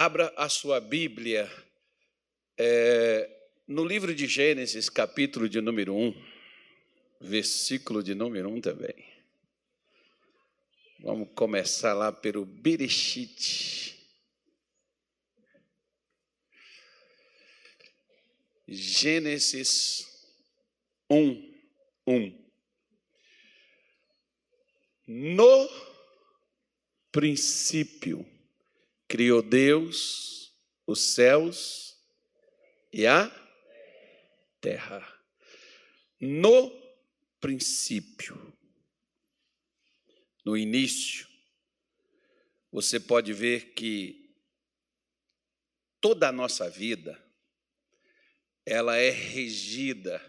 Abra a sua Bíblia no livro de Gênesis, capítulo de número 1, versículo de número 1 também. Vamos começar lá pelo Bereshit. Gênesis 1:1. No princípio criou Deus os céus e a terra. No princípio, no início, você pode ver que toda a nossa vida ela é regida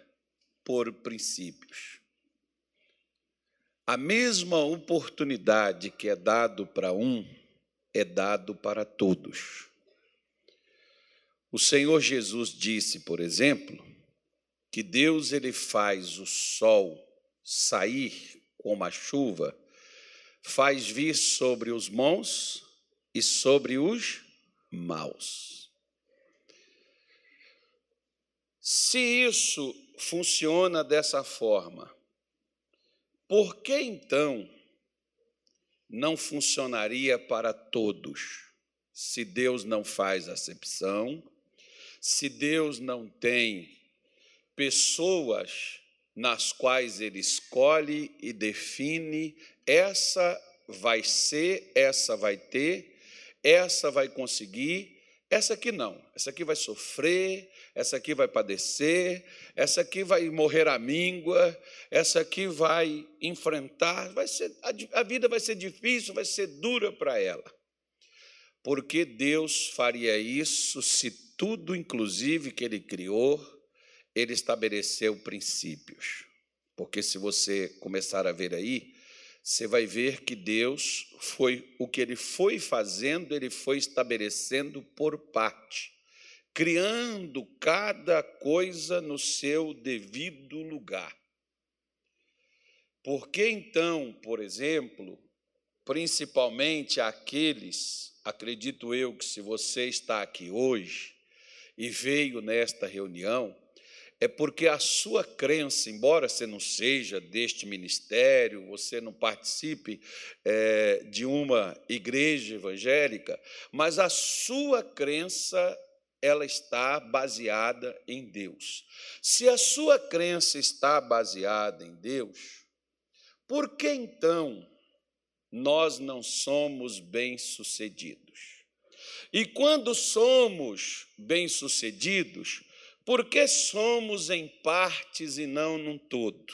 por princípios. A mesma oportunidade que é dado para um é dado para todos. O Senhor Jesus disse, por exemplo, que Deus ele faz o sol sair como a chuva, faz vir sobre os bons e sobre os maus. Se isso funciona dessa forma, por que então não funcionaria para todos? Se Deus não faz acepção, se Deus não tem pessoas nas quais ele escolhe e define, essa vai ser, essa vai ter, essa vai conseguir, essa aqui não, essa aqui vai sofrer, essa aqui vai padecer, essa aqui vai morrer à míngua, essa aqui vai enfrentar, a vida vai ser difícil, vai ser dura para ela. Por que Deus faria isso se tudo, inclusive, que ele criou, ele estabeleceu princípios? Porque se você começar a ver aí, você vai ver que Deus foi, o que ele foi fazendo, ele foi estabelecendo por parte, criando cada coisa no seu devido lugar. Por que então, por exemplo, principalmente aqueles, acredito eu que se você está aqui hoje e veio nesta reunião, é porque a sua crença, embora você não seja deste ministério, você não participe de uma igreja evangélica, mas a sua crença ela está baseada em Deus. Se a sua crença está baseada em Deus, por que então nós não somos bem-sucedidos? E quando somos bem-sucedidos, por que somos em partes e não num todo?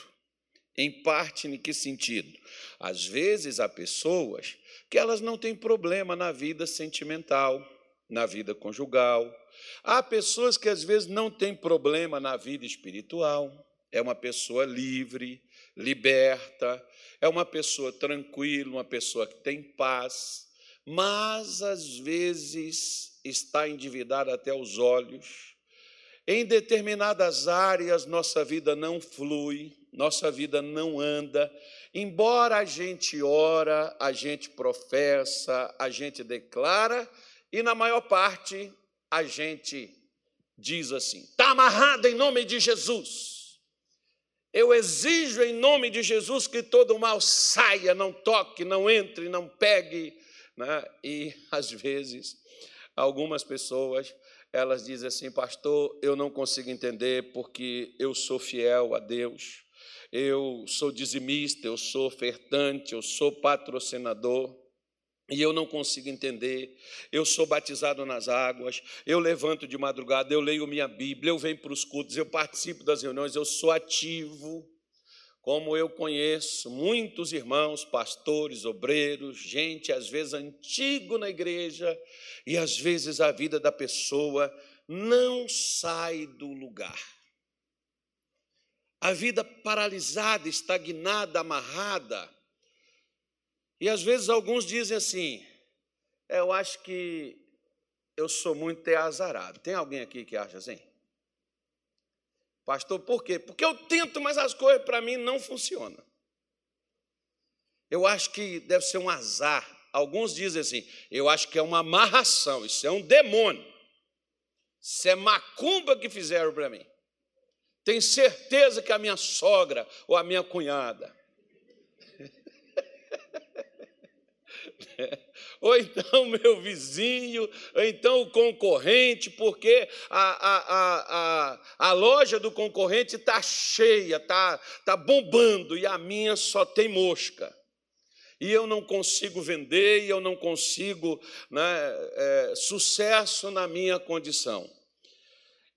Em parte, em que sentido? Às vezes há pessoas que elas não têm problema na vida sentimental, na vida conjugal. Há pessoas que às vezes não têm problema na vida espiritual. É uma pessoa livre, liberta, é uma pessoa tranquila, uma pessoa que tem paz, mas às vezes está endividada até os olhos. Em determinadas áreas, nossa vida não flui, nossa vida não anda. Embora a gente ora, a gente professa, a gente declara, e, na maior parte, a gente diz assim, está amarrado em nome de Jesus. Eu exijo em nome de Jesus que todo mal saia, não toque, não entre, não pegue. Né? E, às vezes, algumas pessoas elas dizem assim, pastor, eu não consigo entender porque eu sou fiel a Deus, eu sou dizimista, eu sou ofertante, eu sou patrocinador, e eu não consigo entender, eu sou batizado nas águas, eu levanto de madrugada, eu leio minha Bíblia, eu venho para os cultos, eu participo das reuniões, eu sou ativo, como eu conheço muitos irmãos, pastores, obreiros, gente às vezes antigo na igreja, e às vezes a vida da pessoa não sai do lugar. A vida paralisada, estagnada, amarrada. E às vezes alguns dizem assim, eu acho que eu sou muito azarado. Tem alguém aqui que acha assim? Pastor, por quê? Porque eu tento, mas as coisas para mim não funcionam. Eu acho que deve ser um azar. Alguns dizem assim, eu acho que é uma amarração, isso é um demônio. Isso é macumba que fizeram para mim. Tenho certeza que a minha sogra ou a minha cunhada. Ou então meu vizinho, ou então o concorrente, porque a loja do concorrente está cheia, está bombando, e a minha só tem mosca. E eu não consigo vender, e eu não consigo sucesso na minha condição.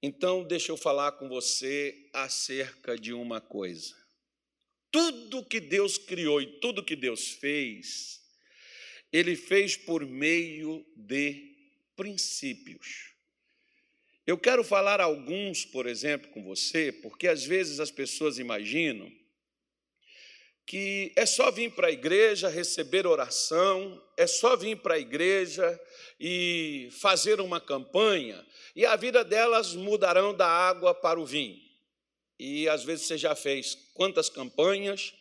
Então, deixa eu falar com você acerca de uma coisa. Tudo que Deus criou e tudo que Deus fez, Ele fez por meio de princípios. Eu quero falar alguns, por exemplo, com você, porque às vezes as pessoas imaginam que é só vir para a igreja receber oração, é só vir para a igreja e fazer uma campanha, e a vida delas mudarão da água para o vinho. E às vezes você já fez quantas campanhas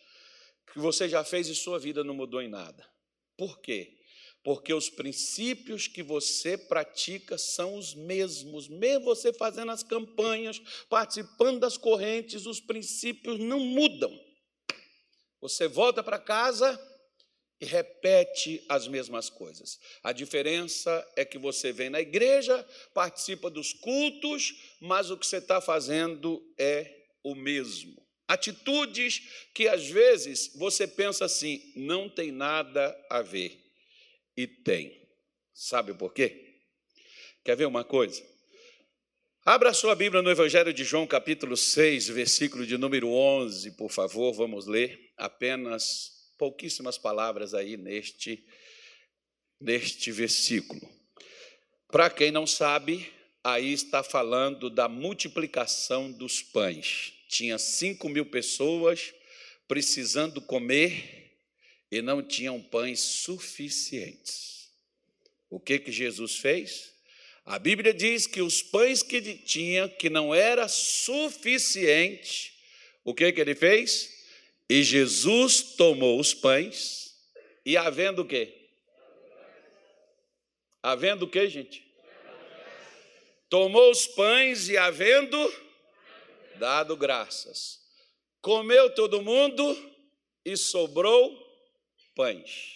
que você já fez e sua vida não mudou em nada. Por quê? Porque os princípios que você pratica são os mesmos. Mesmo você fazendo as campanhas, participando das correntes, os princípios não mudam. Você volta para casa e repete as mesmas coisas. A diferença é que você vem na igreja, participa dos cultos, mas o que você está fazendo é o mesmo. Atitudes que, às vezes, você pensa assim, não tem nada a ver. E tem. Sabe por quê? Quer ver uma coisa? Abra sua Bíblia no Evangelho de João, capítulo 6, versículo de número 11, por favor. Vamos ler apenas pouquíssimas palavras aí neste versículo. Para quem não sabe, aí está falando da multiplicação dos pães. Tinha 5.000 pessoas precisando comer e não tinham pães suficientes. O que Jesus fez? A Bíblia diz que os pães que ele tinha, que não era suficiente, o que ele fez? E Jesus tomou os pães e havendo o quê? Havendo o quê, gente? Tomou os pães e havendo dado graças. Comeu todo mundo e sobrou pães.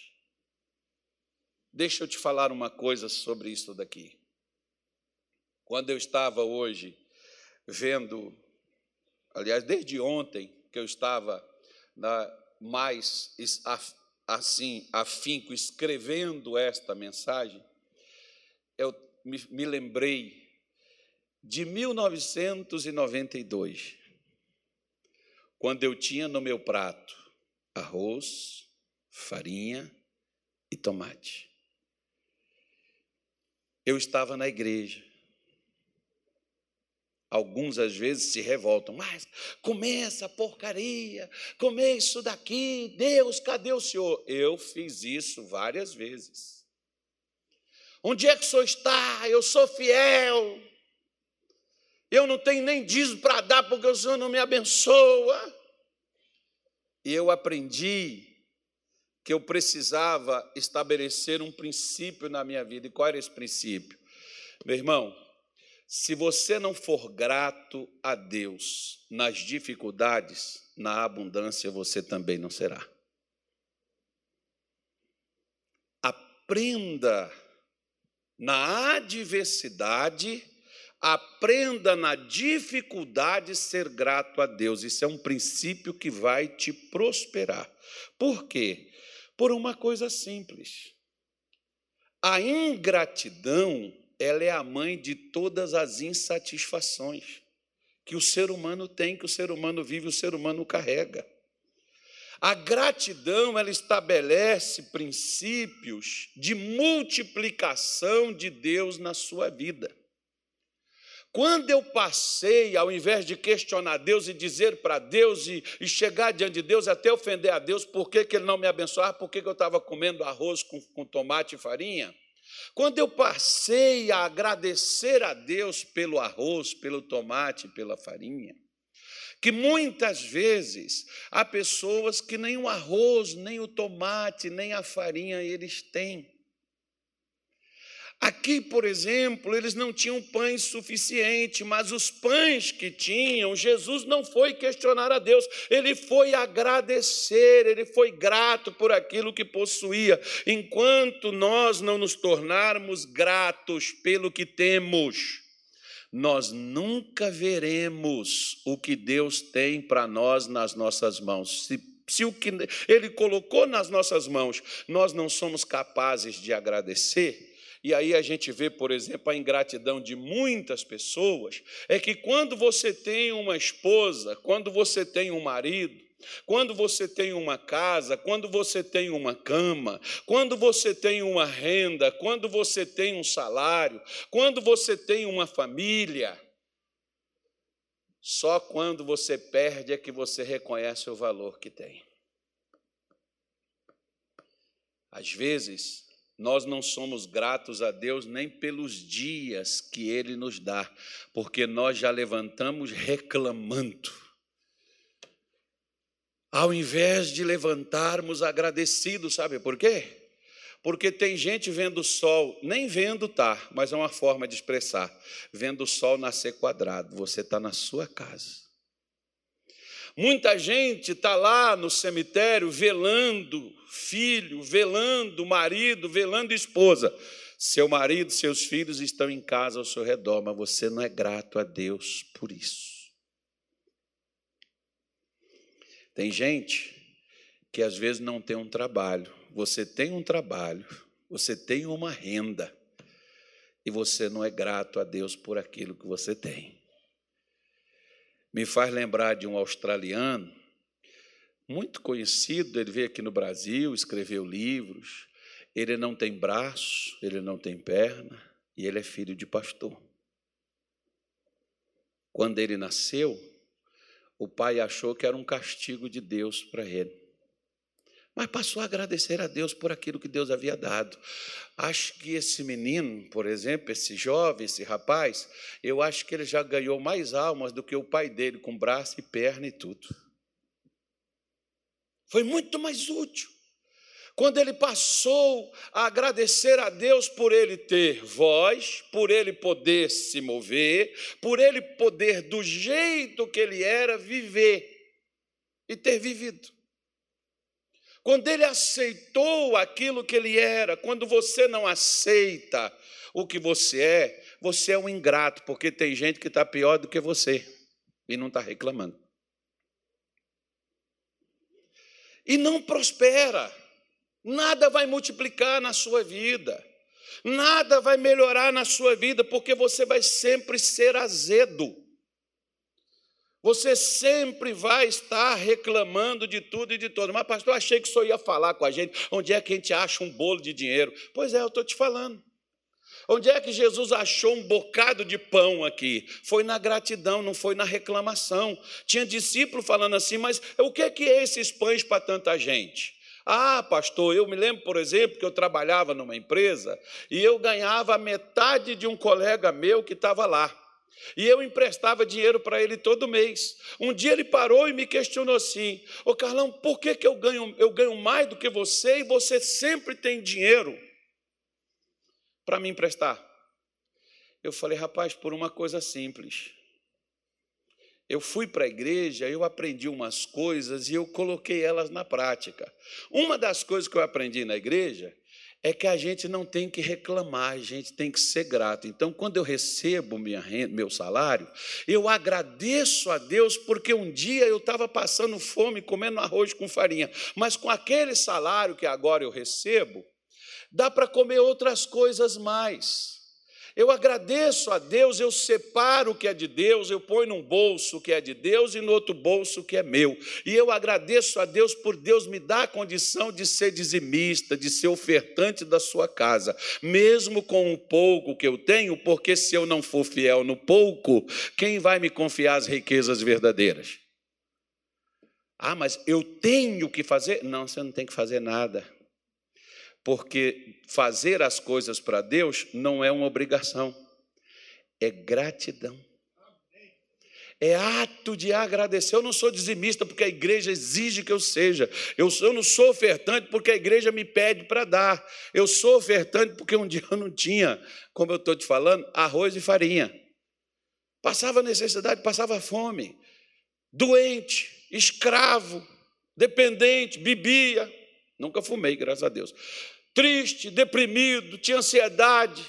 Deixa eu te falar uma coisa sobre isso daqui. Quando eu estava hoje vendo, aliás, desde ontem que eu estava mais assim, afinco, escrevendo esta mensagem, eu me lembrei de 1992, quando eu tinha no meu prato arroz, farinha e tomate. Eu estava na igreja. Alguns, às vezes, se revoltam. Mas comer essa porcaria, comer isso daqui, Deus, cadê o Senhor? Eu fiz isso várias vezes. Onde é que o Senhor está? Eu sou fiel. Eu não tenho nem dízimo para dar porque o Senhor não me abençoa. E eu aprendi que eu precisava estabelecer um princípio na minha vida. E qual era esse princípio? Meu irmão, se você não for grato a Deus nas dificuldades, na abundância você também não será. Aprenda na adversidade. Aprenda na dificuldade ser grato a Deus. Isso é um princípio que vai te prosperar. Por quê? Por uma coisa simples. A ingratidão, ela é a mãe de todas as insatisfações que o ser humano tem, que o ser humano vive, o ser humano carrega. A gratidão, ela estabelece princípios de multiplicação de Deus na sua vida. Quando eu passei, ao invés de questionar Deus e dizer para Deus e chegar diante de Deus, até ofender a Deus, por que Ele não me abençoava, por que eu estava comendo arroz com tomate e farinha, quando eu passei a agradecer a Deus pelo arroz, pelo tomate, pela farinha, que muitas vezes há pessoas que nem o arroz, nem o tomate, nem a farinha eles têm. Aqui, por exemplo, eles não tinham pães suficientes, mas os pães que tinham, Jesus não foi questionar a Deus, ele foi agradecer, ele foi grato por aquilo que possuía. Enquanto nós não nos tornarmos gratos pelo que temos, nós nunca veremos o que Deus tem para nós nas nossas mãos. Se o que ele colocou nas nossas mãos, nós não somos capazes de agradecer. E aí a gente vê, por exemplo, a ingratidão de muitas pessoas, é que quando você tem uma esposa, quando você tem um marido, quando você tem uma casa, quando você tem uma cama, quando você tem uma renda, quando você tem um salário, quando você tem uma família, só quando você perde é que você reconhece o valor que tem. Às vezes, nós não somos gratos a Deus nem pelos dias que Ele nos dá, porque nós já levantamos reclamando. Ao invés de levantarmos agradecidos, sabe por quê? Porque tem gente vendo o sol, nem vendo tá, mas é uma forma de expressar, vendo o sol nascer quadrado, você está na sua casa. Muita gente está lá no cemitério velando filho, velando marido, velando esposa. Seu marido, seus filhos estão em casa ao seu redor, mas você não é grato a Deus por isso. Tem gente que às vezes não tem um trabalho. Você tem um trabalho, você tem uma renda e você não é grato a Deus por aquilo que você tem. Me faz lembrar de um australiano muito conhecido, ele veio aqui no Brasil, escreveu livros, ele não tem braço, ele não tem perna, e ele é filho de pastor. Quando ele nasceu, o pai achou que era um castigo de Deus para ele, mas passou a agradecer a Deus por aquilo que Deus havia dado. Acho que esse menino, por exemplo, esse jovem, esse rapaz, eu acho que ele já ganhou mais almas do que o pai dele, com braço e perna e tudo. Foi muito mais útil. Quando ele passou a agradecer a Deus por ele ter voz, por ele poder se mover, por ele poder, do jeito que ele era, viver e ter vivido. Quando ele aceitou aquilo que ele era, quando você não aceita o que você é um ingrato, porque tem gente que está pior do que você e não está reclamando. E não prospera, nada vai multiplicar na sua vida, nada vai melhorar na sua vida, porque você vai sempre ser azedo. Você sempre vai estar reclamando de tudo e de todo. Mas, pastor, achei que o senhor ia falar com a gente. Onde é que a gente acha um bolo de dinheiro? Pois é, eu estou te falando. Onde é que Jesus achou um bocado de pão aqui? Foi na gratidão, não foi na reclamação. Tinha discípulo falando assim, mas o que é esses pães para tanta gente? Ah, pastor, eu me lembro, por exemplo, que eu trabalhava numa empresa e eu ganhava metade de um colega meu que estava lá. E eu emprestava dinheiro para ele todo mês. Um dia ele parou e me questionou assim, ô Carlão, por que eu ganho mais do que você e você sempre tem dinheiro para me emprestar? Eu falei, rapaz, por uma coisa simples. Eu fui para a igreja, eu aprendi umas coisas e eu coloquei elas na prática. Uma das coisas que eu aprendi na igreja é que a gente não tem que reclamar, a gente tem que ser grato. Então, quando eu recebo minha renda, meu salário, eu agradeço a Deus, porque um dia eu estava passando fome, comendo arroz com farinha, mas com aquele salário que agora eu recebo, dá para comer outras coisas mais. Eu agradeço a Deus, eu separo o que é de Deus, eu ponho num bolso o que é de Deus e no outro bolso o que é meu. E eu agradeço a Deus por Deus me dar a condição de ser dizimista, de ser ofertante da sua casa, mesmo com o pouco que eu tenho, porque se eu não for fiel no pouco, quem vai me confiar as riquezas verdadeiras? Ah, mas eu tenho que fazer? Não, você não tem que fazer nada. Porque fazer as coisas para Deus não é uma obrigação, é gratidão. É ato de agradecer. Eu não sou dizimista porque a igreja exige que eu seja. Eu não sou ofertante porque a igreja me pede para dar. Eu sou ofertante porque um dia eu não tinha, como eu estou te falando, arroz e farinha. Passava necessidade, passava fome. Doente, escravo, dependente, bebia. Nunca fumei, graças a Deus. Triste, deprimido, tinha ansiedade,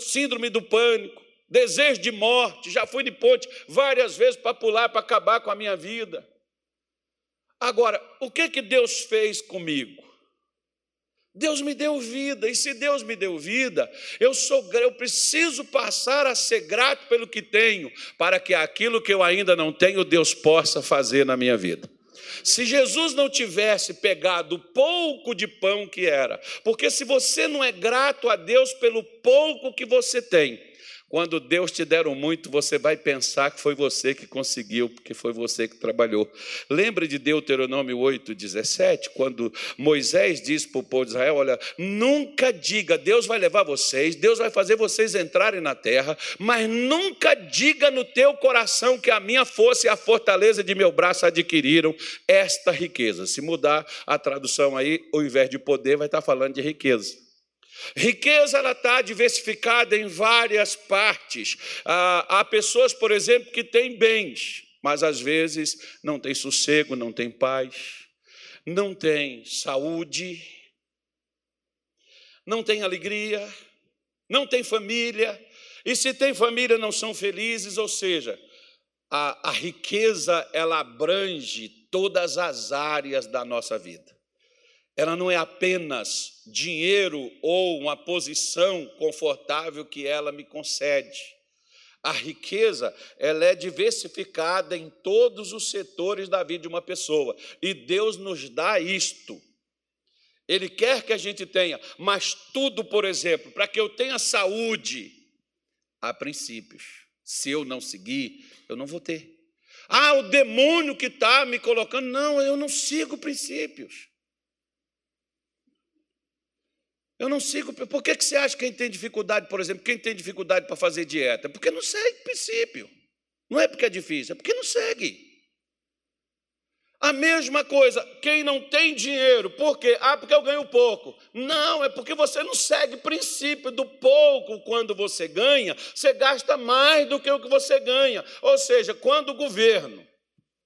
síndrome do pânico. Desejo de morte, já fui de ponte várias vezes para pular, para acabar com a minha vida. Agora, o que Deus fez comigo? Deus me deu vida, e se Deus me deu vida, eu preciso passar a ser grato pelo que tenho, para que aquilo que eu ainda não tenho, Deus possa fazer na minha vida. Se Jesus não tivesse pegado o pouco de pão que era, porque se você não é grato a Deus pelo pouco que você tem, quando Deus te der muito, você vai pensar que foi você que conseguiu, porque foi você que trabalhou. Lembre de Deuteronômio 8:17, quando Moisés diz para o povo de Israel, olha, nunca diga, Deus vai levar vocês, Deus vai fazer vocês entrarem na terra, mas nunca diga no teu coração que a minha força e a fortaleza de meu braço adquiriram esta riqueza. Se mudar a tradução aí, ao invés de poder, vai estar falando de riqueza. Riqueza, ela está diversificada em várias partes. Há pessoas, por exemplo, que têm bens, mas às vezes não têm sossego, não têm paz, não têm saúde, não têm alegria, não têm família, e se têm família não são felizes, ou seja, a riqueza ela abrange todas as áreas da nossa vida. Ela não é apenas dinheiro ou uma posição confortável que ela me concede. A riqueza, ela é diversificada em todos os setores da vida de uma pessoa. E Deus nos dá isto. Ele quer que a gente tenha, mas tudo, por exemplo, para que eu tenha saúde, há princípios. Se eu não seguir, eu não vou ter. Ah, o demônio que está me colocando. Não, eu não sigo princípios. Eu não sigo. Por que você acha que quem tem dificuldade, por exemplo, quem tem dificuldade para fazer dieta? Porque não segue princípio. Não é porque é difícil, é porque não segue. A mesma coisa, quem não tem dinheiro, por quê? Ah, porque eu ganho pouco. Não, é porque você não segue princípio do pouco. Quando você ganha, você gasta mais do que o que você ganha. Ou seja, quando o governo...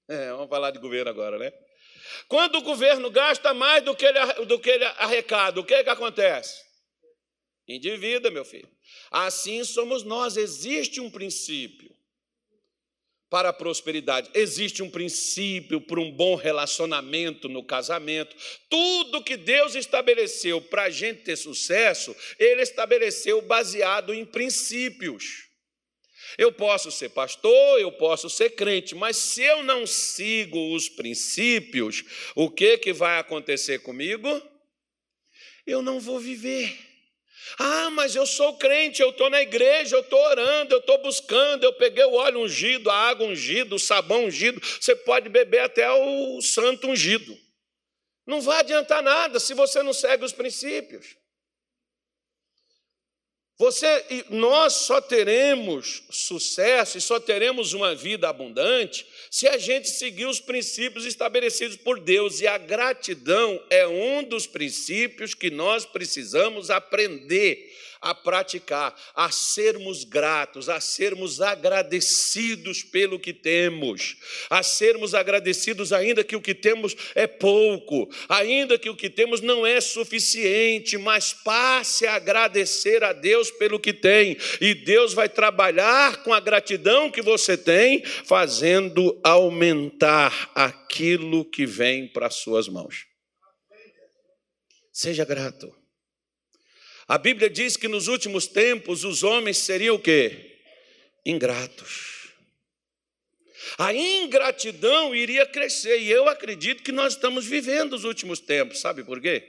vamos falar de governo agora, né? Quando o governo gasta mais do que ele arrecada, o que é que acontece? Endivida, meu filho. Assim somos nós. Existe um princípio para a prosperidade. Existe um princípio para um bom relacionamento no casamento. Tudo que Deus estabeleceu para a gente ter sucesso, Ele estabeleceu baseado em princípios. Eu posso ser pastor, eu posso ser crente, mas se eu não sigo os princípios, o que vai acontecer comigo? Eu não vou viver. Ah, mas eu sou crente, eu estou na igreja, eu estou orando, eu estou buscando, eu peguei o óleo ungido, a água ungida, o sabão ungido, você pode beber até o santo ungido. Não vai adiantar nada se você não segue os princípios. Nós só teremos sucesso e só teremos uma vida abundante se a gente seguir os princípios estabelecidos por Deus. E a gratidão é um dos princípios que nós precisamos aprender a praticar, a sermos gratos, a sermos agradecidos pelo que temos, a sermos agradecidos ainda que o que temos é pouco, ainda que o que temos não é suficiente, mas passe a agradecer a Deus pelo que tem, e Deus vai trabalhar com a gratidão que você tem, fazendo aumentar aquilo que vem para as suas mãos. Seja grato. A Bíblia diz que nos últimos tempos os homens seriam o quê? Ingratos. A ingratidão iria crescer, e eu acredito que nós estamos vivendo os últimos tempos, sabe por quê?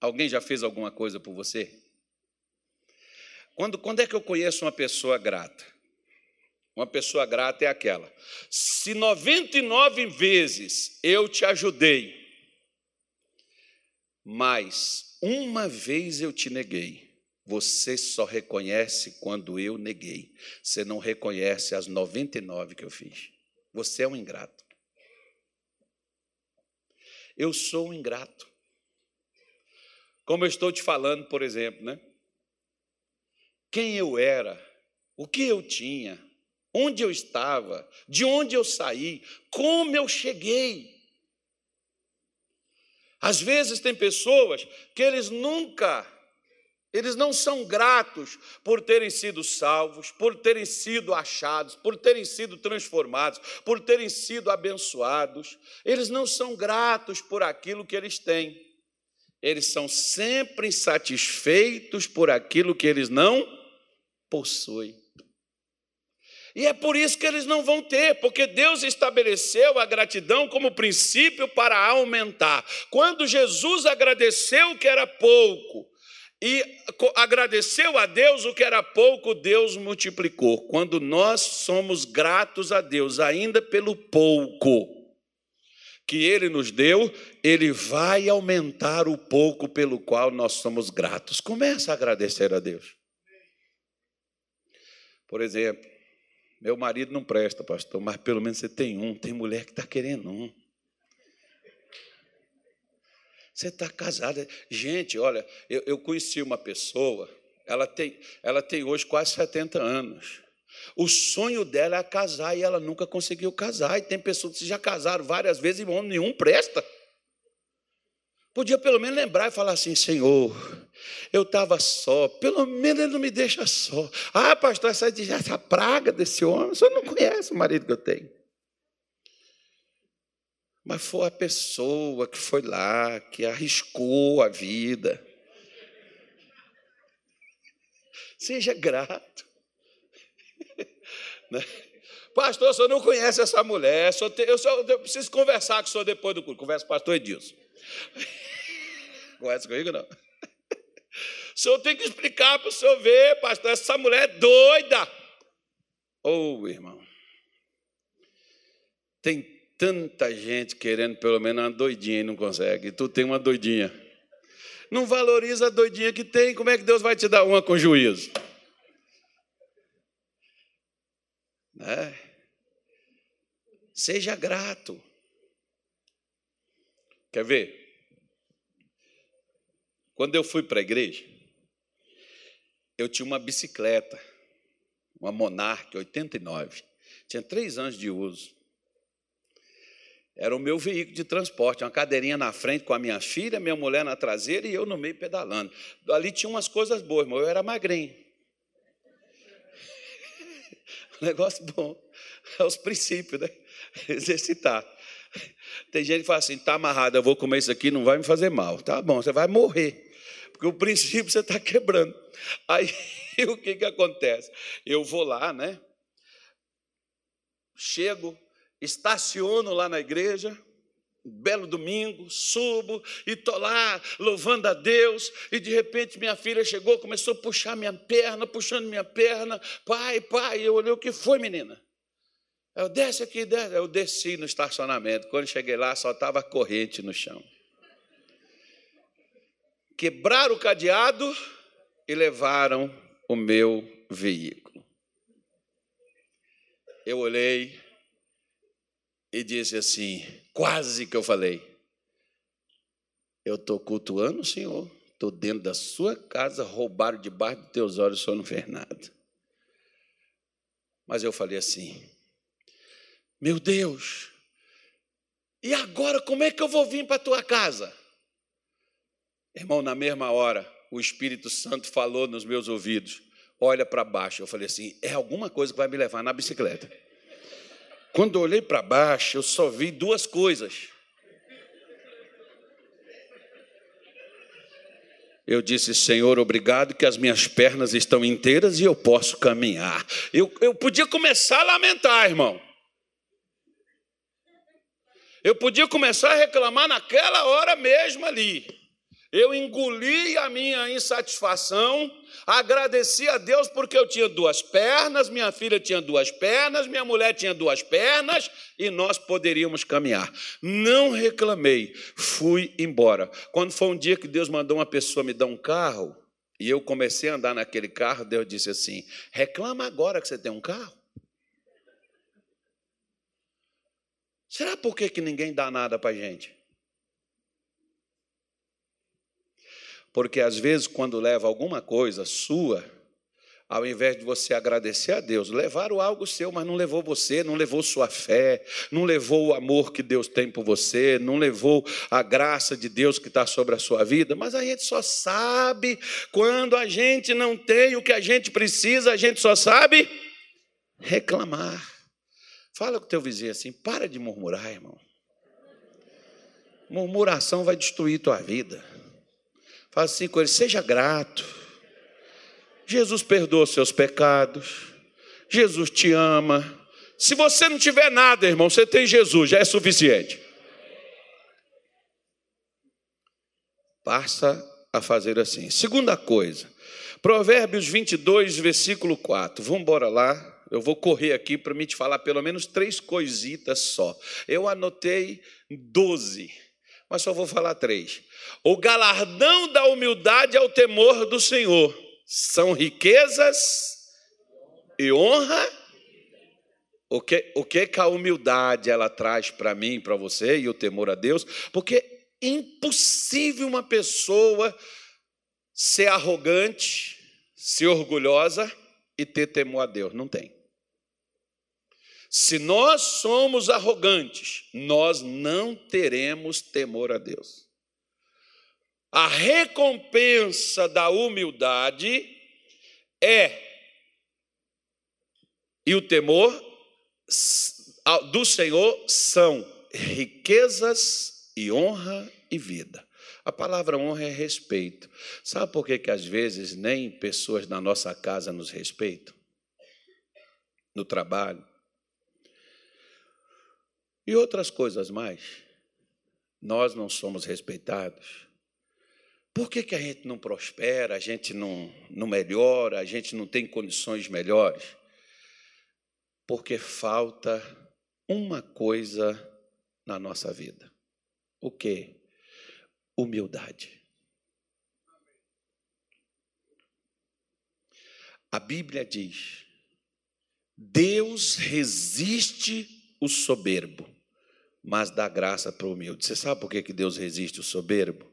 Alguém já fez alguma coisa por você? Quando é que eu conheço uma pessoa grata? Uma pessoa grata é aquela: se 99 vezes eu te ajudei, mas uma vez eu te neguei, Você só reconhece quando eu neguei. Você não reconhece as 99 que eu fiz. Você é um ingrato. Eu sou um ingrato. Como eu estou te falando, por exemplo, né? Quem eu era, o que eu tinha, onde eu estava, de onde eu saí, como eu cheguei. Às vezes tem pessoas que eles não são gratos por terem sido salvos, por terem sido achados, por terem sido transformados, por terem sido abençoados. Eles não são gratos por aquilo que eles têm. Eles são sempre insatisfeitos por aquilo que eles não possuem. E é por isso que eles não vão ter, porque Deus estabeleceu a gratidão como princípio para aumentar. Quando Jesus agradeceu o que era pouco, e agradeceu a Deus o que era pouco, Deus multiplicou. Quando nós somos gratos a Deus, ainda pelo pouco que Ele nos deu, Ele vai aumentar o pouco pelo qual nós somos gratos. Começa a agradecer a Deus. Por exemplo, meu marido não presta, pastor, mas pelo menos você tem um. Tem mulher que está querendo um. Você está casada. Gente, olha, eu conheci uma pessoa, ela tem hoje quase 70 anos. O sonho dela é casar e ela nunca conseguiu casar. E tem pessoas que já casaram várias vezes e nenhum presta. Podia pelo menos lembrar e falar assim: Senhor, eu estava só, pelo menos Ele não me deixa só. Ah, pastor, essa praga desse homem, o senhor não conhece o marido que eu tenho. Mas foi a pessoa que foi lá, que arriscou a vida. Seja grato. Pastor, o senhor não conhece essa mulher. Eu preciso conversar com o senhor depois do culto. Conversa com o pastor Edilson. Conversa comigo, não. O senhor tem que explicar para o senhor ver, pastor, essa mulher é doida. Ô, irmão, tem tanta gente querendo pelo menos uma doidinha e não consegue. E tu tem uma doidinha. Não valoriza a doidinha que tem. Como é que Deus vai te dar uma com juízo? Né? Seja grato. Quer ver? Quando eu fui para a igreja, eu tinha uma bicicleta, uma Monarch 89. Tinha 3 anos de uso. Era o meu veículo de transporte, uma cadeirinha na frente com a minha filha, minha mulher na traseira e eu no meio pedalando. Ali tinha umas coisas boas, irmão. Eu era magrinho. Um negócio bom. É os princípios, né? Exercitar. Tem gente que fala assim: está amarrado, eu vou comer isso aqui, não vai me fazer mal. Tá bom, você vai morrer. Porque o princípio você está quebrando. Aí o que acontece? Eu vou lá, né? Chego. Estaciono lá na igreja, belo domingo, subo e estou lá louvando a Deus. E, de repente, minha filha chegou, começou a puxar minha perna, puxando minha perna. Pai, pai, eu olhei, o que foi, menina? Eu desce aqui, desce. Eu desci no estacionamento. Quando cheguei lá, só estava corrente no chão. Quebraram o cadeado e levaram o meu veículo. Eu olhei e disse assim, quase que eu falei: eu estou cultuando o Senhor, estou dentro da sua casa, roubaram debaixo dos teus olhos, o Senhor não fez nada. Mas eu falei assim: meu Deus, e agora como é que eu vou vir para a tua casa? Irmão, na mesma hora, o Espírito Santo falou nos meus ouvidos: olha para baixo. Eu falei assim: é alguma coisa que vai me levar na bicicleta. Quando eu olhei para baixo, eu só vi 2 coisas. Eu disse: Senhor, obrigado que as minhas pernas estão inteiras e eu posso caminhar. Eu podia começar a lamentar, irmão. Eu podia começar a reclamar naquela hora mesmo ali. Eu engoli a minha insatisfação, agradeci a Deus porque eu tinha 2 pernas, minha filha tinha 2 pernas, minha mulher tinha 2 pernas e nós poderíamos caminhar. Não reclamei, fui embora. Quando foi um dia que Deus mandou uma pessoa me dar um carro, E eu comecei a andar naquele carro, Deus disse assim, reclama agora que você tem um carro. Será por que ninguém dá nada para a gente? Porque, às vezes, quando leva alguma coisa sua, ao invés de você agradecer a Deus, levaram algo seu, mas não levou você, não levou sua fé, não levou o amor que Deus tem por você, não levou a graça de Deus que está sobre a sua vida. Mas a gente só sabe quando a gente não tem o que a gente precisa, a gente só sabe reclamar. Fala com o teu vizinho assim, para de murmurar, irmão. Murmuração vai destruir tua vida. Fala assim com ele, seja grato. Jesus perdoa os seus pecados. Jesus te ama. Se você não tiver nada, irmão, você tem Jesus, já é suficiente. Passa a fazer assim. Segunda coisa, Provérbios 22, versículo 4. Vamos embora lá. Eu vou correr aqui para me te falar pelo menos 3 coisitas só. Eu anotei 12. Mas só vou falar 3. O galardão da humildade é o temor do Senhor. São riquezas e honra. O que a humildade ela traz para mim, para você, e o temor a Deus? Porque é impossível uma pessoa ser arrogante, ser orgulhosa e ter temor a Deus. Não tem. Se nós somos arrogantes, nós não teremos temor a Deus. A recompensa da humildade e o temor do Senhor são riquezas e honra e vida. A palavra honra é respeito. Sabe por que às vezes nem pessoas na nossa casa nos respeitam? No trabalho. E outras coisas mais. Nós não somos respeitados. Por que a gente não prospera, a gente não melhora, a gente não tem condições melhores? Porque falta uma coisa na nossa vida. O quê? Humildade. A Bíblia diz, Deus resiste o soberbo, mas dá graça para o humilde. Você sabe por que Deus resiste o soberbo?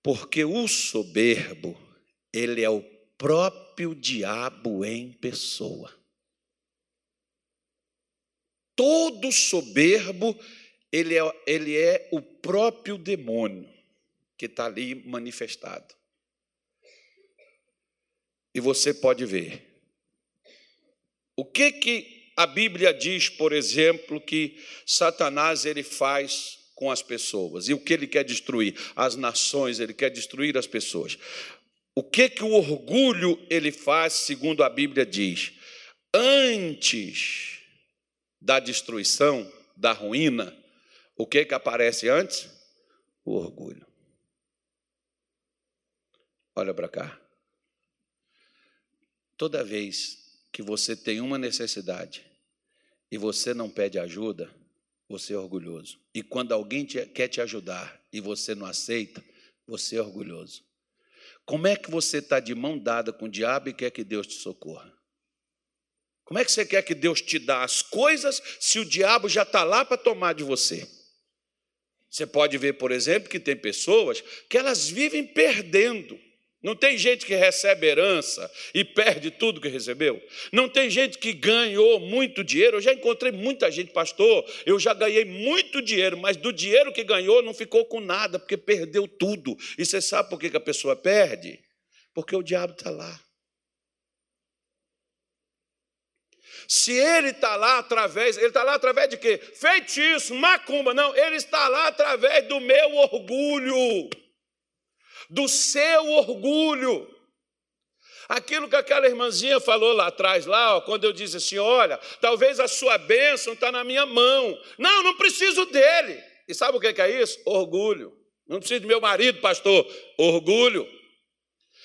Porque o soberbo, ele é o próprio diabo em pessoa. Todo soberbo, ele é o próprio demônio que está ali manifestado. E você pode ver. O que a Bíblia diz, por exemplo, que Satanás ele faz com as pessoas. E o que ele quer destruir? As nações, ele quer destruir as pessoas. O que o orgulho ele faz, segundo a Bíblia diz? Antes da destruição, da ruína, o que aparece antes? O orgulho. Olha para cá. Toda vez que você tem uma necessidade e você não pede ajuda, você é orgulhoso. E quando alguém quer te ajudar e você não aceita, você é orgulhoso. Como é que você está de mão dada com o diabo e quer que Deus te socorra? Como é que você quer que Deus te dê as coisas se o diabo já está lá para tomar de você? Você pode ver, por exemplo, que tem pessoas que elas vivem perdendo. Não tem gente que recebe herança e perde tudo que recebeu. Não tem gente que ganhou muito dinheiro. Eu já encontrei muita gente, pastor, eu já ganhei muito dinheiro, mas do dinheiro que ganhou não ficou com nada, porque perdeu tudo. E você sabe por que a pessoa perde? Porque o diabo está lá. Se ele está lá através... Ele está lá através de quê? Feitiço, macumba. Não, ele está lá através do meu orgulho. Do seu orgulho. Aquilo que aquela irmãzinha falou lá atrás, quando eu disse assim, olha, talvez a sua bênção está na minha mão. Não, não preciso dele. E sabe o que é isso? Orgulho. Não preciso do meu marido, pastor. Orgulho.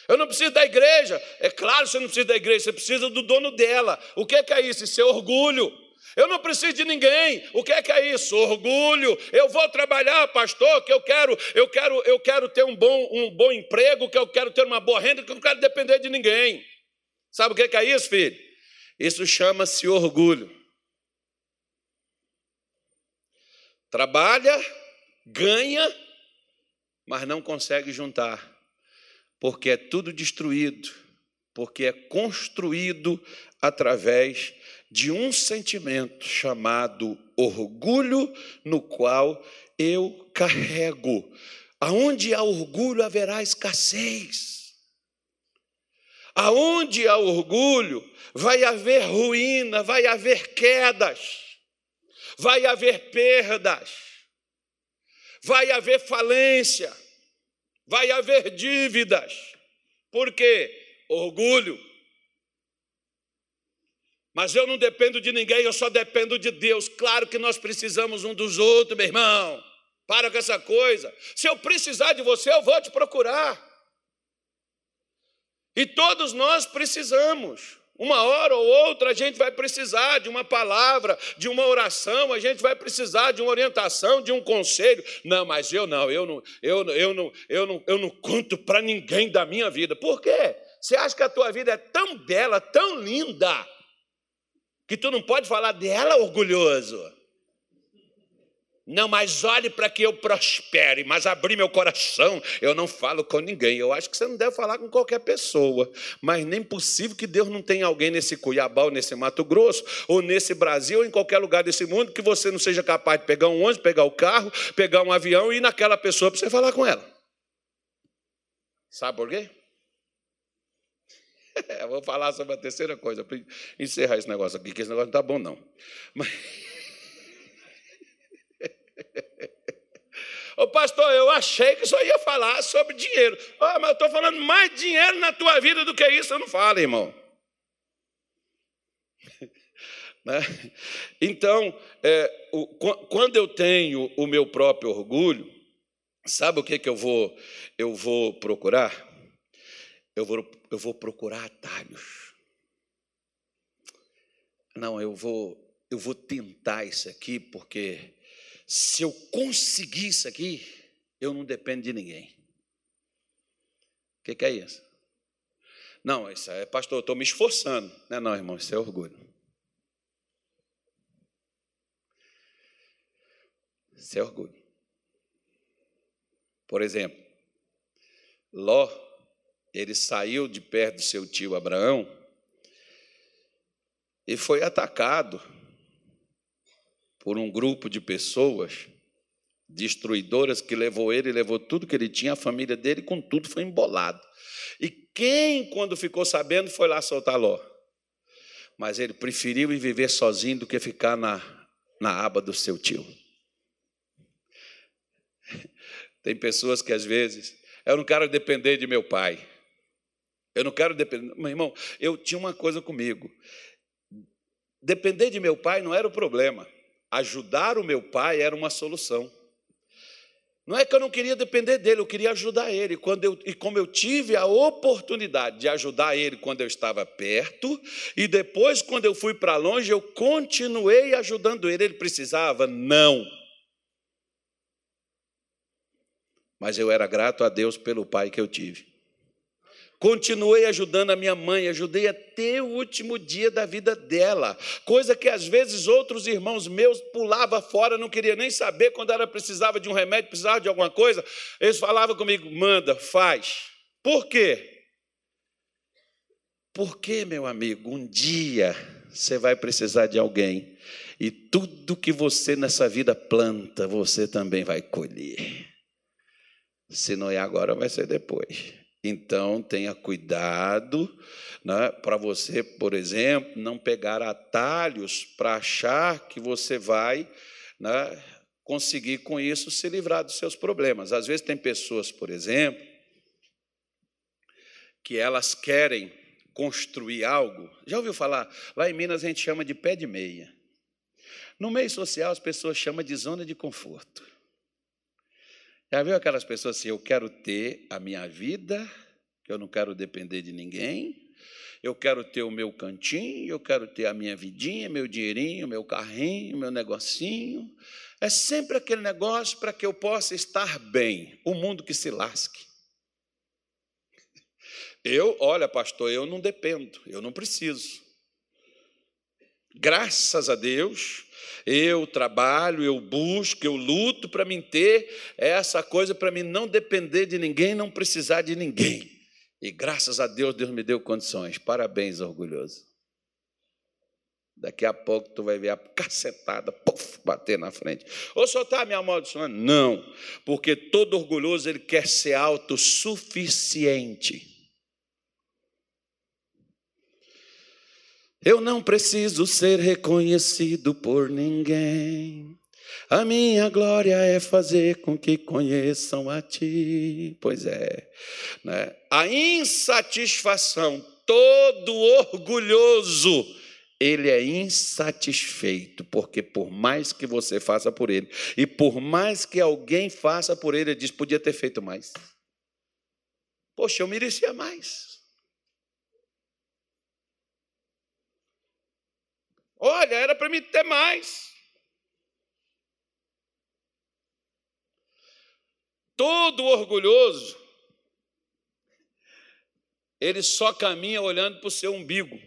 Eu não preciso da igreja. É claro que você não precisa da igreja, você precisa do dono dela. O que é isso? Isso é orgulho. Eu não preciso de ninguém. O que é isso? Orgulho. Eu vou trabalhar, pastor, que eu quero ter um bom emprego, que eu quero ter uma boa renda, que eu não quero depender de ninguém. Sabe o que é isso, filho? Isso chama-se orgulho. Trabalha, ganha, mas não consegue juntar, porque é tudo destruído, porque é construído através de um sentimento chamado orgulho, no qual eu carrego. Aonde há orgulho, haverá escassez. Aonde há orgulho, vai haver ruína, vai haver quedas, vai haver perdas, vai haver falência, vai haver dívidas. Por quê? Orgulho. Mas eu não dependo de ninguém, eu só dependo de Deus. Claro que nós precisamos um dos outros, meu irmão. Para com essa coisa. Se eu precisar de você, eu vou te procurar. E todos nós precisamos. Uma hora ou outra a gente vai precisar de uma palavra, de uma oração, a gente vai precisar de uma orientação, de um conselho. Não, mas eu não conto para ninguém da minha vida. Por quê? Você acha que a tua vida é tão bela, tão linda, que tu não pode falar dela, orgulhoso? Não, mas olhe para que eu prospere, mas abri meu coração, eu não falo com ninguém. Eu acho que você não deve falar com qualquer pessoa, mas nem possível que Deus não tenha alguém nesse Cuiabá, ou nesse Mato Grosso, ou nesse Brasil, ou em qualquer lugar desse mundo, que você não seja capaz de pegar um ônibus, pegar o carro, pegar um avião e ir naquela pessoa para você falar com ela. Sabe por quê? Eu vou falar sobre a terceira coisa, para encerrar esse negócio aqui, que esse negócio não está bom, não. Mas... Ô, pastor, eu achei que só ia falar sobre dinheiro. Oh, mas eu estou falando mais dinheiro na tua vida do que isso. Eu não falo, irmão. Né? Então, quando eu tenho o meu próprio orgulho, sabe o que eu vou procurar? Eu vou procurar atalhos. Não, eu vou tentar isso aqui, porque se eu conseguir isso aqui, eu não dependo de ninguém. O que é isso? Não, isso é, pastor, eu estou me esforçando. Não é não, irmão, isso é orgulho. Isso é orgulho. Por exemplo, Ló, ele saiu de perto do seu tio Abraão e foi atacado por um grupo de pessoas destruidoras que levou ele, levou tudo que ele tinha, a família dele, com tudo foi embolado. E quem, quando ficou sabendo, foi lá soltar Ló? Mas ele preferiu ir viver sozinho do que ficar na aba do seu tio. Tem pessoas que, às vezes, eu não quero depender de meu pai. Eu não quero depender... Meu irmão, eu tinha uma coisa comigo. Depender de meu pai não era o problema. Ajudar o meu pai era uma solução. Não é que eu não queria depender dele, eu queria ajudar ele. E como eu tive a oportunidade de ajudar ele quando eu estava perto, e depois, quando eu fui para longe, eu continuei ajudando ele. Ele precisava? Não. Mas eu era grato a Deus pelo pai que eu tive. Continuei ajudando a minha mãe, ajudei até o último dia da vida dela. Coisa que, às vezes, outros irmãos meus pulavam fora, não queria nem saber quando ela precisava de um remédio, precisava de alguma coisa. Eles falavam comigo, manda, faz. Por quê? Porque, meu amigo, um dia você vai precisar de alguém. E tudo que você nessa vida planta, você também vai colher. Se não é agora, vai ser depois. Então, tenha cuidado, né, para você, por exemplo, não pegar atalhos para achar que você vai, né, conseguir com isso se livrar dos seus problemas. Às vezes tem pessoas, por exemplo, que elas querem construir algo. Já ouviu falar? Lá em Minas a gente chama de pé de meia. No meio social as pessoas chamam de zona de conforto. Já viu aquelas pessoas assim, eu quero ter a minha vida, que eu não quero depender de ninguém, Eu quero ter o meu cantinho, eu quero ter a minha vidinha, meu dinheirinho, meu carrinho, meu negocinho. É sempre aquele negócio para que eu possa estar bem. O mundo que se lasque. Olha, pastor, eu não dependo, eu não preciso. Graças a Deus, eu trabalho, eu busco, eu luto para mim ter essa coisa, para mim não depender de ninguém, não precisar de ninguém. E graças a Deus, Deus me deu condições. Parabéns, orgulhoso. Daqui a pouco tu vai ver a cacetada, puff, bater na frente. Ou só está me amaldiçoando? Não, porque todo orgulhoso ele quer ser autossuficiente. Eu não preciso ser reconhecido por ninguém. A minha glória é fazer com que conheçam a ti. Pois é, né? A insatisfação, todo orgulhoso, ele é insatisfeito, porque por mais que você faça por ele, e por mais que alguém faça por ele, ele diz, podia ter feito mais. Poxa, eu merecia mais. Olha, era para mim ter mais. Todo orgulhoso, ele só caminha olhando para o seu umbigo.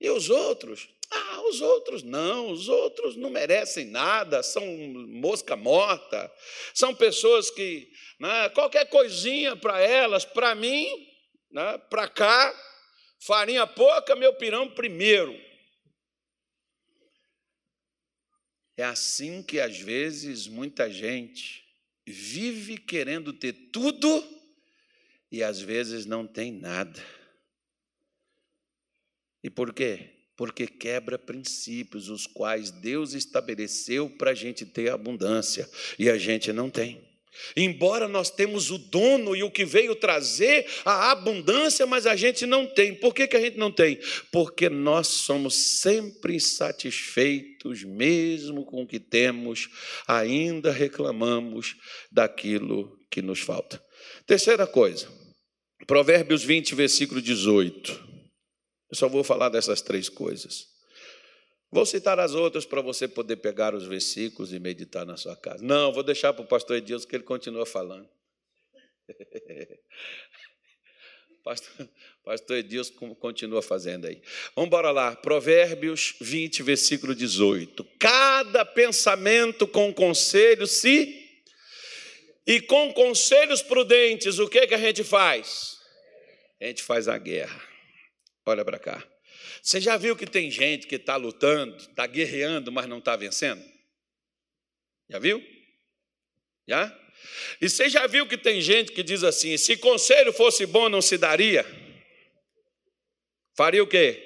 E os outros? Ah, os outros não. Os outros não merecem nada, são mosca morta. São pessoas que, né, qualquer coisinha para elas, para mim, né, para cá, farinha pouca, meu pirão primeiro. É assim que, às vezes, muita gente vive querendo ter tudo e, às vezes, não tem nada. E por quê? Porque quebra princípios, os quais Deus estabeleceu para a gente ter abundância, e a gente não tem. Embora nós temos o dono e o que veio trazer a abundância, mas a gente não tem. Por que a gente não tem? Porque nós somos sempre insatisfeitos, mesmo com o que temos, ainda reclamamos daquilo que nos falta. Terceira coisa, Provérbios 20, versículo 18. Eu só vou falar dessas três coisas. Vou citar as outras para você poder pegar os versículos e meditar na sua casa. Não, vou deixar para o pastor Edilson, que ele continua falando. Pastor Edilson continua fazendo aí. Vamos embora lá. Provérbios 20, versículo 18. Cada pensamento com conselho e com conselhos prudentes, o que a gente faz? A gente faz a guerra. Olha para cá. Você já viu que tem gente que está lutando, está guerreando, mas não está vencendo? Já viu? Já? E você já viu que tem gente que diz assim, se conselho fosse bom, não se daria? Faria o quê?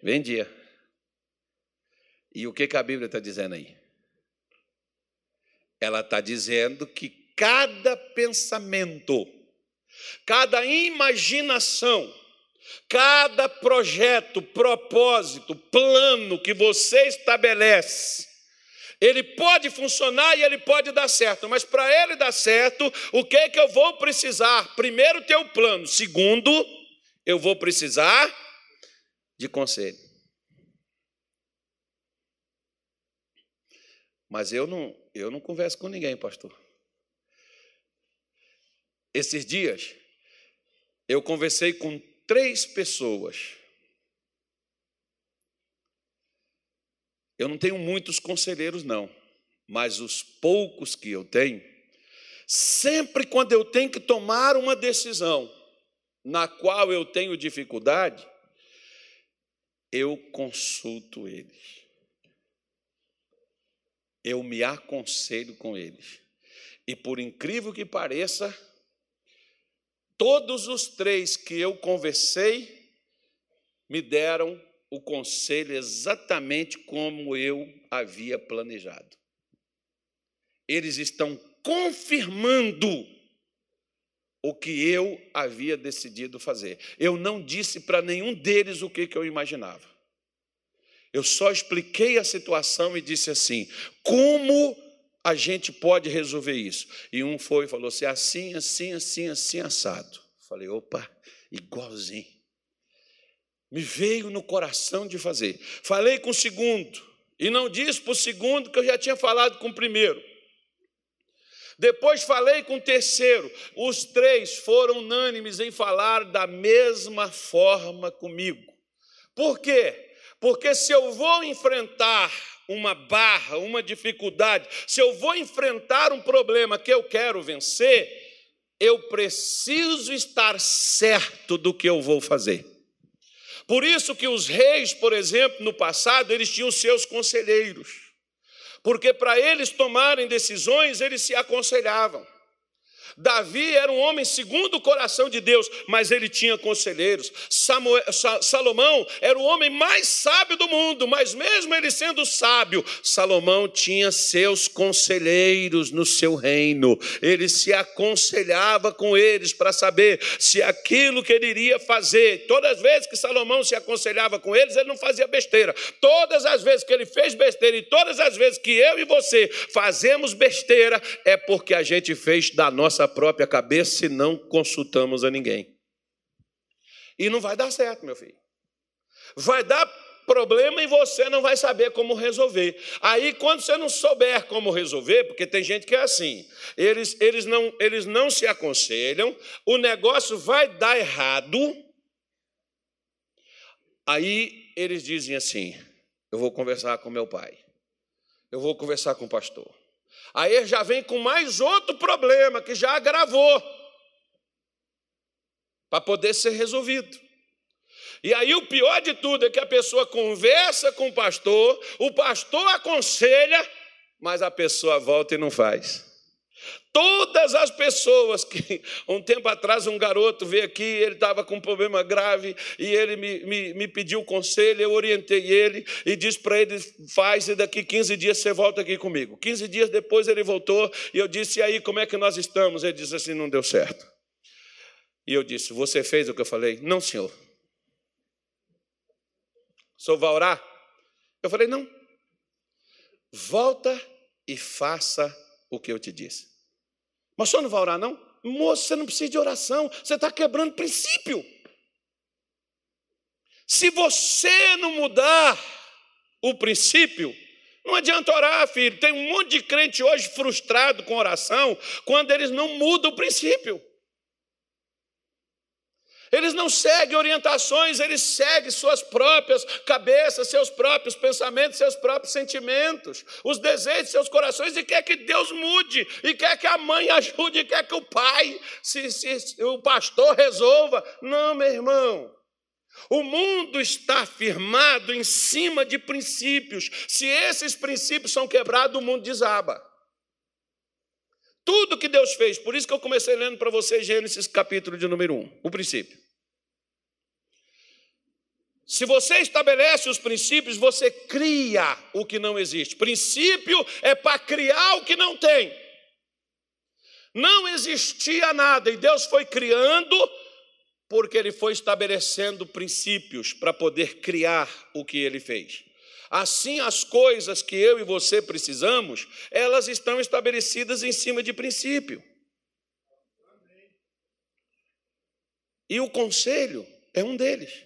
Vendia. E o que a Bíblia está dizendo aí? Ela está dizendo que cada pensamento, cada imaginação, cada projeto, propósito, plano que você estabelece, ele pode funcionar e ele pode dar certo. Mas para ele dar certo, o que é que eu vou precisar? Primeiro, ter o plano. Segundo, eu vou precisar de conselho. Mas eu não converso com ninguém, pastor. Esses dias, eu conversei com 3 pessoas. Eu não tenho muitos conselheiros, não, mas os poucos que eu tenho, sempre quando eu tenho que tomar uma decisão na qual eu tenho dificuldade, eu consulto eles. Eu me aconselho com eles. E, por incrível que pareça, todos os 3 que eu conversei me deram o conselho exatamente como eu havia planejado. Eles estão confirmando o que eu havia decidido fazer. Eu não disse para nenhum deles o que eu imaginava. Eu só expliquei a situação e disse assim, como a gente pode resolver isso. E um foi e falou assim, assim, assim, assim, assim, assado. Falei, opa, igualzinho. Me veio no coração de fazer. Falei com o segundo, e não disse para o segundo que eu já tinha falado com o primeiro. Depois falei com o terceiro. Os três foram unânimes em falar da mesma forma comigo. Por quê? Porque se eu vou enfrentar uma barra, uma dificuldade, se eu vou enfrentar um problema que eu quero vencer, eu preciso estar certo do que eu vou fazer. Por isso que os reis, por exemplo, no passado, eles tinham seus conselheiros. Porque para eles tomarem decisões, eles se aconselhavam. Davi era um homem segundo o coração de Deus, mas ele tinha conselheiros. Salomão era o homem mais sábio do mundo, mas mesmo ele sendo sábio, Salomão tinha seus conselheiros no seu reino. Ele se aconselhava com eles para saber se aquilo que ele iria fazer. Todas as vezes que Salomão se aconselhava com eles, ele não fazia besteira. Todas as vezes que ele fez besteira e todas as vezes que eu e você fazemos besteira, é porque a gente fez da nossa própria cabeça e não consultamos a ninguém. E não vai dar certo, meu filho. Vai dar problema e você não vai saber como resolver. Aí, quando você não souber como resolver, porque tem gente que é assim, eles não se aconselham, o negócio vai dar errado, aí eles dizem assim, eu vou conversar com meu pai, eu vou conversar com o pastor. Aí ele já vem com mais outro problema que já agravou para poder ser resolvido. E aí o pior de tudo é que a pessoa conversa com o pastor aconselha, mas a pessoa volta e não faz. Todas as pessoas que... Um tempo atrás um garoto veio aqui, ele estava com um problema grave e ele me pediu conselho, eu orientei ele e disse para ele, faz e daqui 15 dias você volta aqui comigo. 15 dias depois ele voltou e eu disse, e aí, como é que nós estamos? Ele disse assim, não deu certo. E eu disse, você fez o que eu falei? Não, senhor. O senhor vai orar? Eu falei, não. Volta e faça o que eu te disse. Mas o senhor não vai orar, não? Moço, você não precisa de oração, você está quebrando princípio. Se você não mudar o princípio, não adianta orar, filho. Tem um monte de crente hoje frustrado com oração, quando eles não mudam o princípio. Eles não seguem orientações, eles seguem suas próprias cabeças, seus próprios pensamentos, seus próprios sentimentos, os desejos, seus corações, e quer que Deus mude, e quer que a mãe ajude, e quer que o pai, o pastor resolva. Não, meu irmão. O mundo está firmado em cima de princípios. Se esses princípios são quebrados, o mundo desaba. Tudo que Deus fez. Por isso que eu comecei lendo para vocês Gênesis capítulo de número 1, o princípio. Se você estabelece os princípios, você cria o que não existe. Princípio é para criar o que não tem. Não existia nada e Deus foi criando porque ele foi estabelecendo princípios para poder criar o que ele fez. Assim, as coisas que eu e você precisamos, elas estão estabelecidas em cima de princípio. E o conselho é um deles.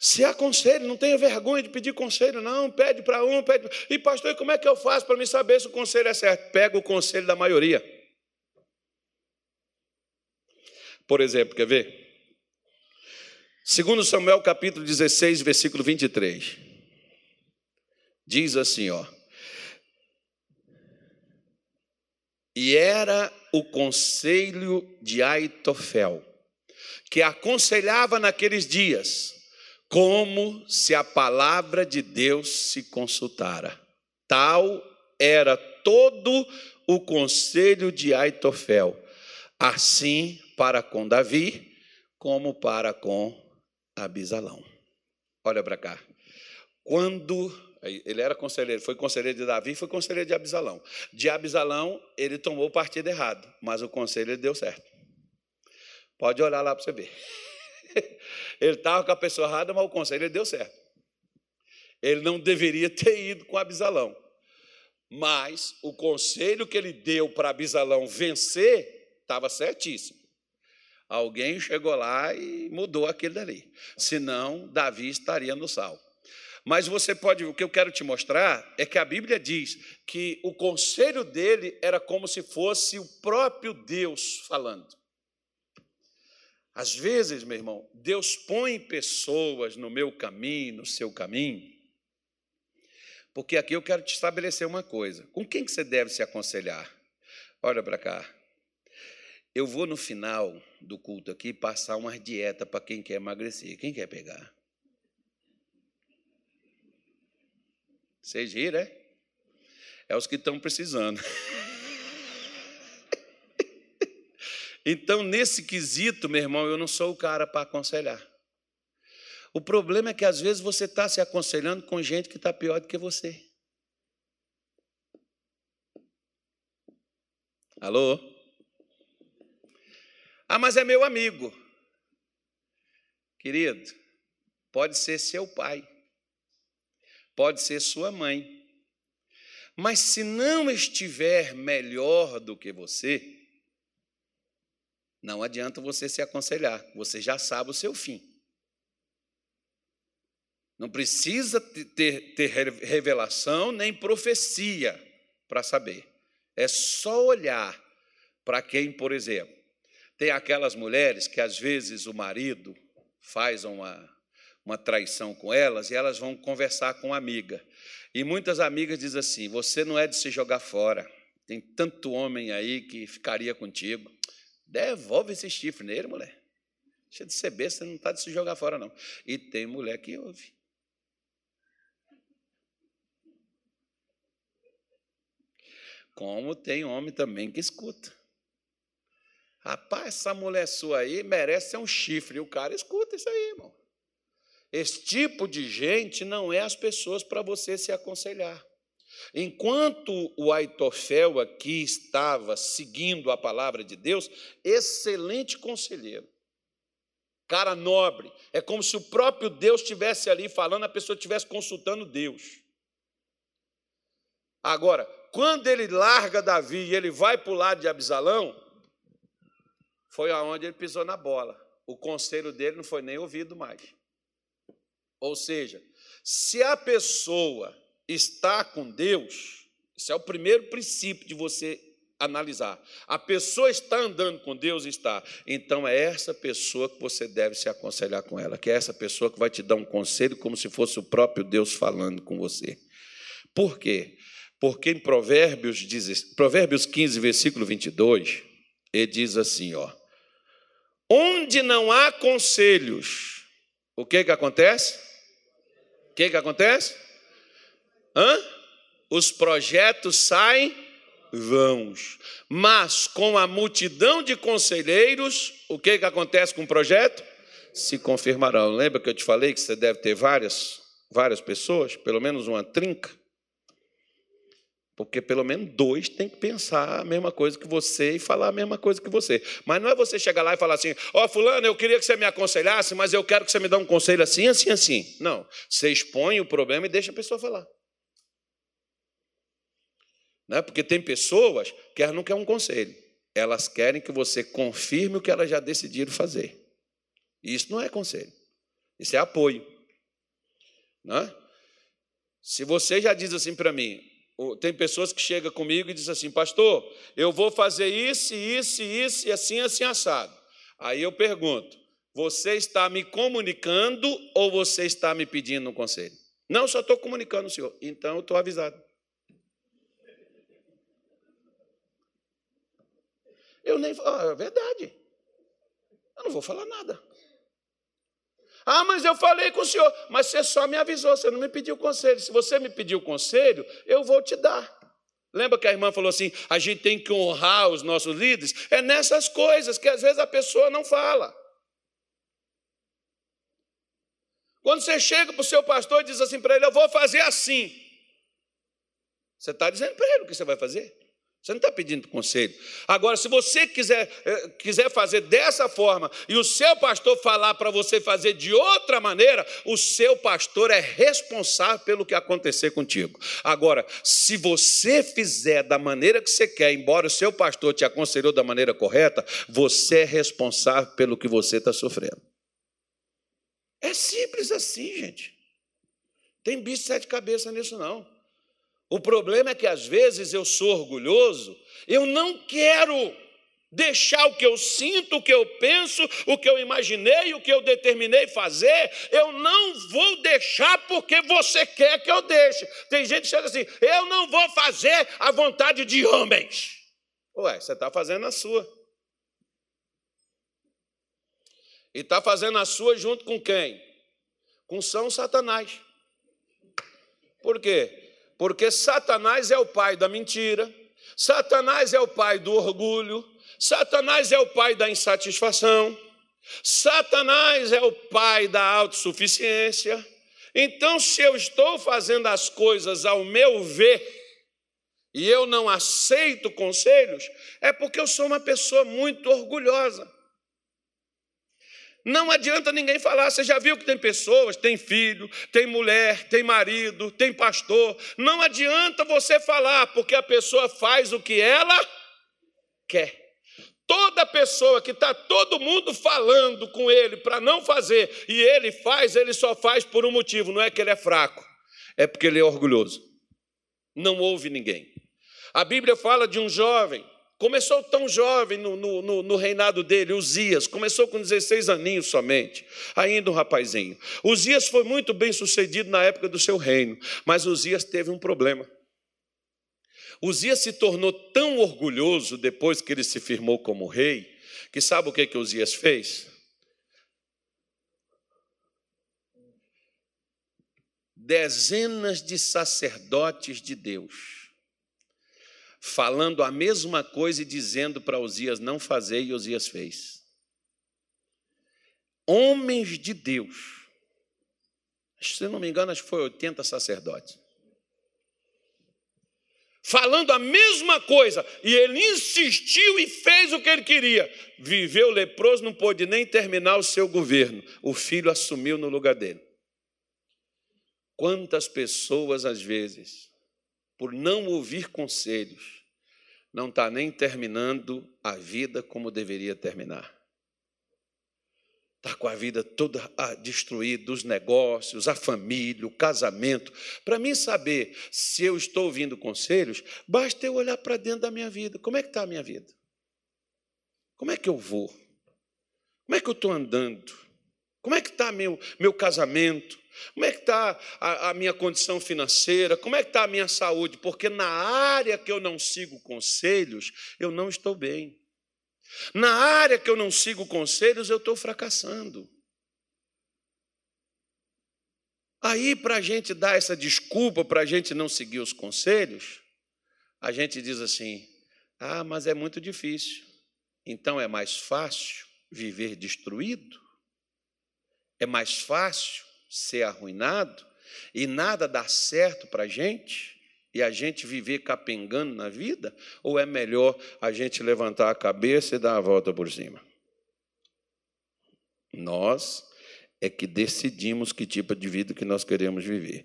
Se há conselho, não tenha vergonha de pedir conselho, não. Pede para um, pede... E, pastor, como é que eu faço para me saber se o conselho é certo? Pega o conselho da maioria. Por exemplo, quer ver? 2 Samuel, capítulo 16, versículo 23. Diz assim, ó. E era o conselho de Aitofel, que aconselhava naqueles dias, como se a palavra de Deus se consultara. Tal era todo o conselho de Aitofel, assim para com Davi, como para com Abisalão. Olha para cá. Quando... Ele era conselheiro, foi conselheiro de Davi, foi conselheiro de Abisalão. De Abisalão, ele tomou o partido errado, mas o conselho deu certo. Pode olhar lá para você ver. Ele estava com a pessoa errada, mas o conselho deu certo. Ele não deveria ter ido com Abisalão. Mas o conselho que ele deu para Abisalão vencer estava certíssimo. Alguém chegou lá e mudou aquilo dali. Senão, Davi estaria no sal. Mas você pode, o que eu quero te mostrar é que a Bíblia diz que o conselho dele era como se fosse o próprio Deus falando. Às vezes, meu irmão, Deus põe pessoas no meu caminho, no seu caminho, porque aqui eu quero te estabelecer uma coisa. Com quem que você deve se aconselhar? Olha para cá. Eu vou, no final do culto aqui, passar uma dieta para quem quer emagrecer. Quem quer pegar? Vocês riram, é? É os que estão precisando. Então, nesse quesito, meu irmão, eu não sou o cara para aconselhar. O problema é que, às vezes, você está se aconselhando com gente que está pior do que você. Alô? Ah, mas é meu amigo. Querido, pode ser seu pai, pode ser sua mãe, mas se não estiver melhor do que você, não adianta você se aconselhar, você já sabe o seu fim. Não precisa ter revelação nem profecia para saber. É só olhar para quem, por exemplo, tem aquelas mulheres que, às vezes, o marido faz uma traição com elas e elas vão conversar com uma amiga. E muitas amigas dizem assim, você não é de se jogar fora, tem tanto homem aí que ficaria contigo. Devolve esse chifre nele, mulher. Deixa de ser besta, você não está de se jogar fora, não. E tem mulher que ouve. Como tem homem também que escuta. Rapaz, essa mulher sua aí merece ser um chifre. E o cara escuta isso aí, irmão. Esse tipo de gente não é as pessoas para você se aconselhar. Enquanto o Aitofel aqui estava seguindo a palavra de Deus, excelente conselheiro, cara nobre, é como se o próprio Deus estivesse ali falando, a pessoa estivesse consultando Deus. Agora, quando ele larga Davi e ele vai para o lado de Absalão, foi aonde ele pisou na bola. O conselho dele não foi nem ouvido mais. Ou seja, se a pessoa está com Deus, esse é o primeiro princípio de você analisar. A pessoa está andando com Deus, está. Então, é essa pessoa que você deve se aconselhar com ela, que é essa pessoa que vai te dar um conselho como se fosse o próprio Deus falando com você. Por quê? Porque em Provérbios 15, versículo 22, ele diz assim, ó, onde não há conselhos, o que acontece? O que acontece? Os projetos saem vãos, mas com a multidão de conselheiros, o que acontece com o projeto? Se confirmarão. Lembra que eu te falei que você deve ter várias pessoas, pelo menos uma trinca? Porque pelo menos dois têm que pensar a mesma coisa que você e falar a mesma coisa que você. Mas não é você chegar lá e falar assim, ó, fulano, eu queria que você me aconselhasse, mas eu quero que você me dê um conselho assim, assim, assim. Não, você expõe o problema e deixa a pessoa falar. Não é? Porque tem pessoas que elas não querem um conselho. Elas querem que você confirme o que elas já decidiram fazer. Isso não é conselho, isso é apoio. Não é? Se você já diz assim para mim, tem pessoas que chegam comigo e dizem assim, pastor, eu vou fazer isso, isso, isso, e assim, assim, assado. Aí eu pergunto, você está me comunicando ou você está me pedindo um conselho? Não, só estou comunicando, senhor. Então, eu estou avisado. Eu nem falo, é verdade. Eu não vou falar nada. Ah, mas eu falei com o senhor. Mas você só me avisou, você não me pediu conselho. Se você me pediu conselho, eu vou te dar. Lembra que a irmã falou assim, a gente tem que honrar os nossos líderes? É nessas coisas que, às vezes, a pessoa não fala. Quando você chega para o seu pastor e diz assim para ele, eu vou fazer assim. Você está dizendo para ele o que você vai fazer. Você não está pedindo conselho. Agora, se você quiser fazer dessa forma e o seu pastor falar para você fazer de outra maneira, o seu pastor é responsável pelo que acontecer contigo. Agora, se você fizer da maneira que você quer, embora o seu pastor te aconselhou da maneira correta, você é responsável pelo que você está sofrendo. É simples assim, gente. Tem bicho de 7 cabeças nisso, não. O problema é que, às vezes, eu sou orgulhoso, eu não quero deixar o que eu sinto, o que eu penso, o que eu imaginei, o que eu determinei fazer, eu não vou deixar porque você quer que eu deixe. Tem gente que chega assim, eu não vou fazer a vontade de homens. Ué, você está fazendo a sua. E está fazendo a sua junto com quem? Com São Satanás. Por quê? Porque Satanás é o pai da mentira, Satanás é o pai do orgulho, Satanás é o pai da insatisfação, Satanás é o pai da autossuficiência. Então, se eu estou fazendo as coisas ao meu ver e eu não aceito conselhos, é porque eu sou uma pessoa muito orgulhosa. Não adianta ninguém falar, você já viu que tem pessoas, tem filho, tem mulher, tem marido, tem pastor. Não adianta você falar, porque a pessoa faz o que ela quer. Toda pessoa que está todo mundo falando com ele para não fazer, e ele faz, ele só faz por um motivo, não é que ele é fraco, é porque ele é orgulhoso. Não ouve ninguém. A Bíblia fala de um jovem, começou tão jovem no reinado dele, Uzias. Começou com 16 aninhos somente, ainda um rapazinho. Uzias foi muito bem sucedido na época do seu reino, mas Uzias teve um problema. Uzias se tornou tão orgulhoso depois que ele se firmou como rei, que sabe o que Uzias fez? Dezenas de sacerdotes de Deus falando a mesma coisa e dizendo para Uzias não fazer, e Uzias fez. Homens de Deus, se não me engano, acho que foi 80 sacerdotes, falando a mesma coisa, e ele insistiu e fez o que ele queria. Viveu leproso, não pôde nem terminar o seu governo. O filho assumiu no lugar dele. Quantas pessoas, às vezes, por não ouvir conselhos, não está nem terminando a vida como deveria terminar. Está com a vida toda destruída, os negócios, a família, o casamento. Para mim saber se eu estou ouvindo conselhos, basta eu olhar para dentro da minha vida. Como é que está a minha vida? Como é que eu vou? Como é que eu estou andando? Como é que está meu casamento? Como é que está a minha condição financeira? Como é que está a minha saúde? Porque na área que eu não sigo conselhos, eu não estou bem. Na área que eu não sigo conselhos, eu estou fracassando. Aí, para a gente dar essa desculpa, para a gente não seguir os conselhos, a gente diz assim, mas é muito difícil. Então, é mais fácil viver destruído? É mais fácil ser arruinado e nada dar certo para a gente e a gente viver capengando na vida? Ou é melhor a gente levantar a cabeça e dar a volta por cima? Nós é que decidimos que tipo de vida que nós queremos viver.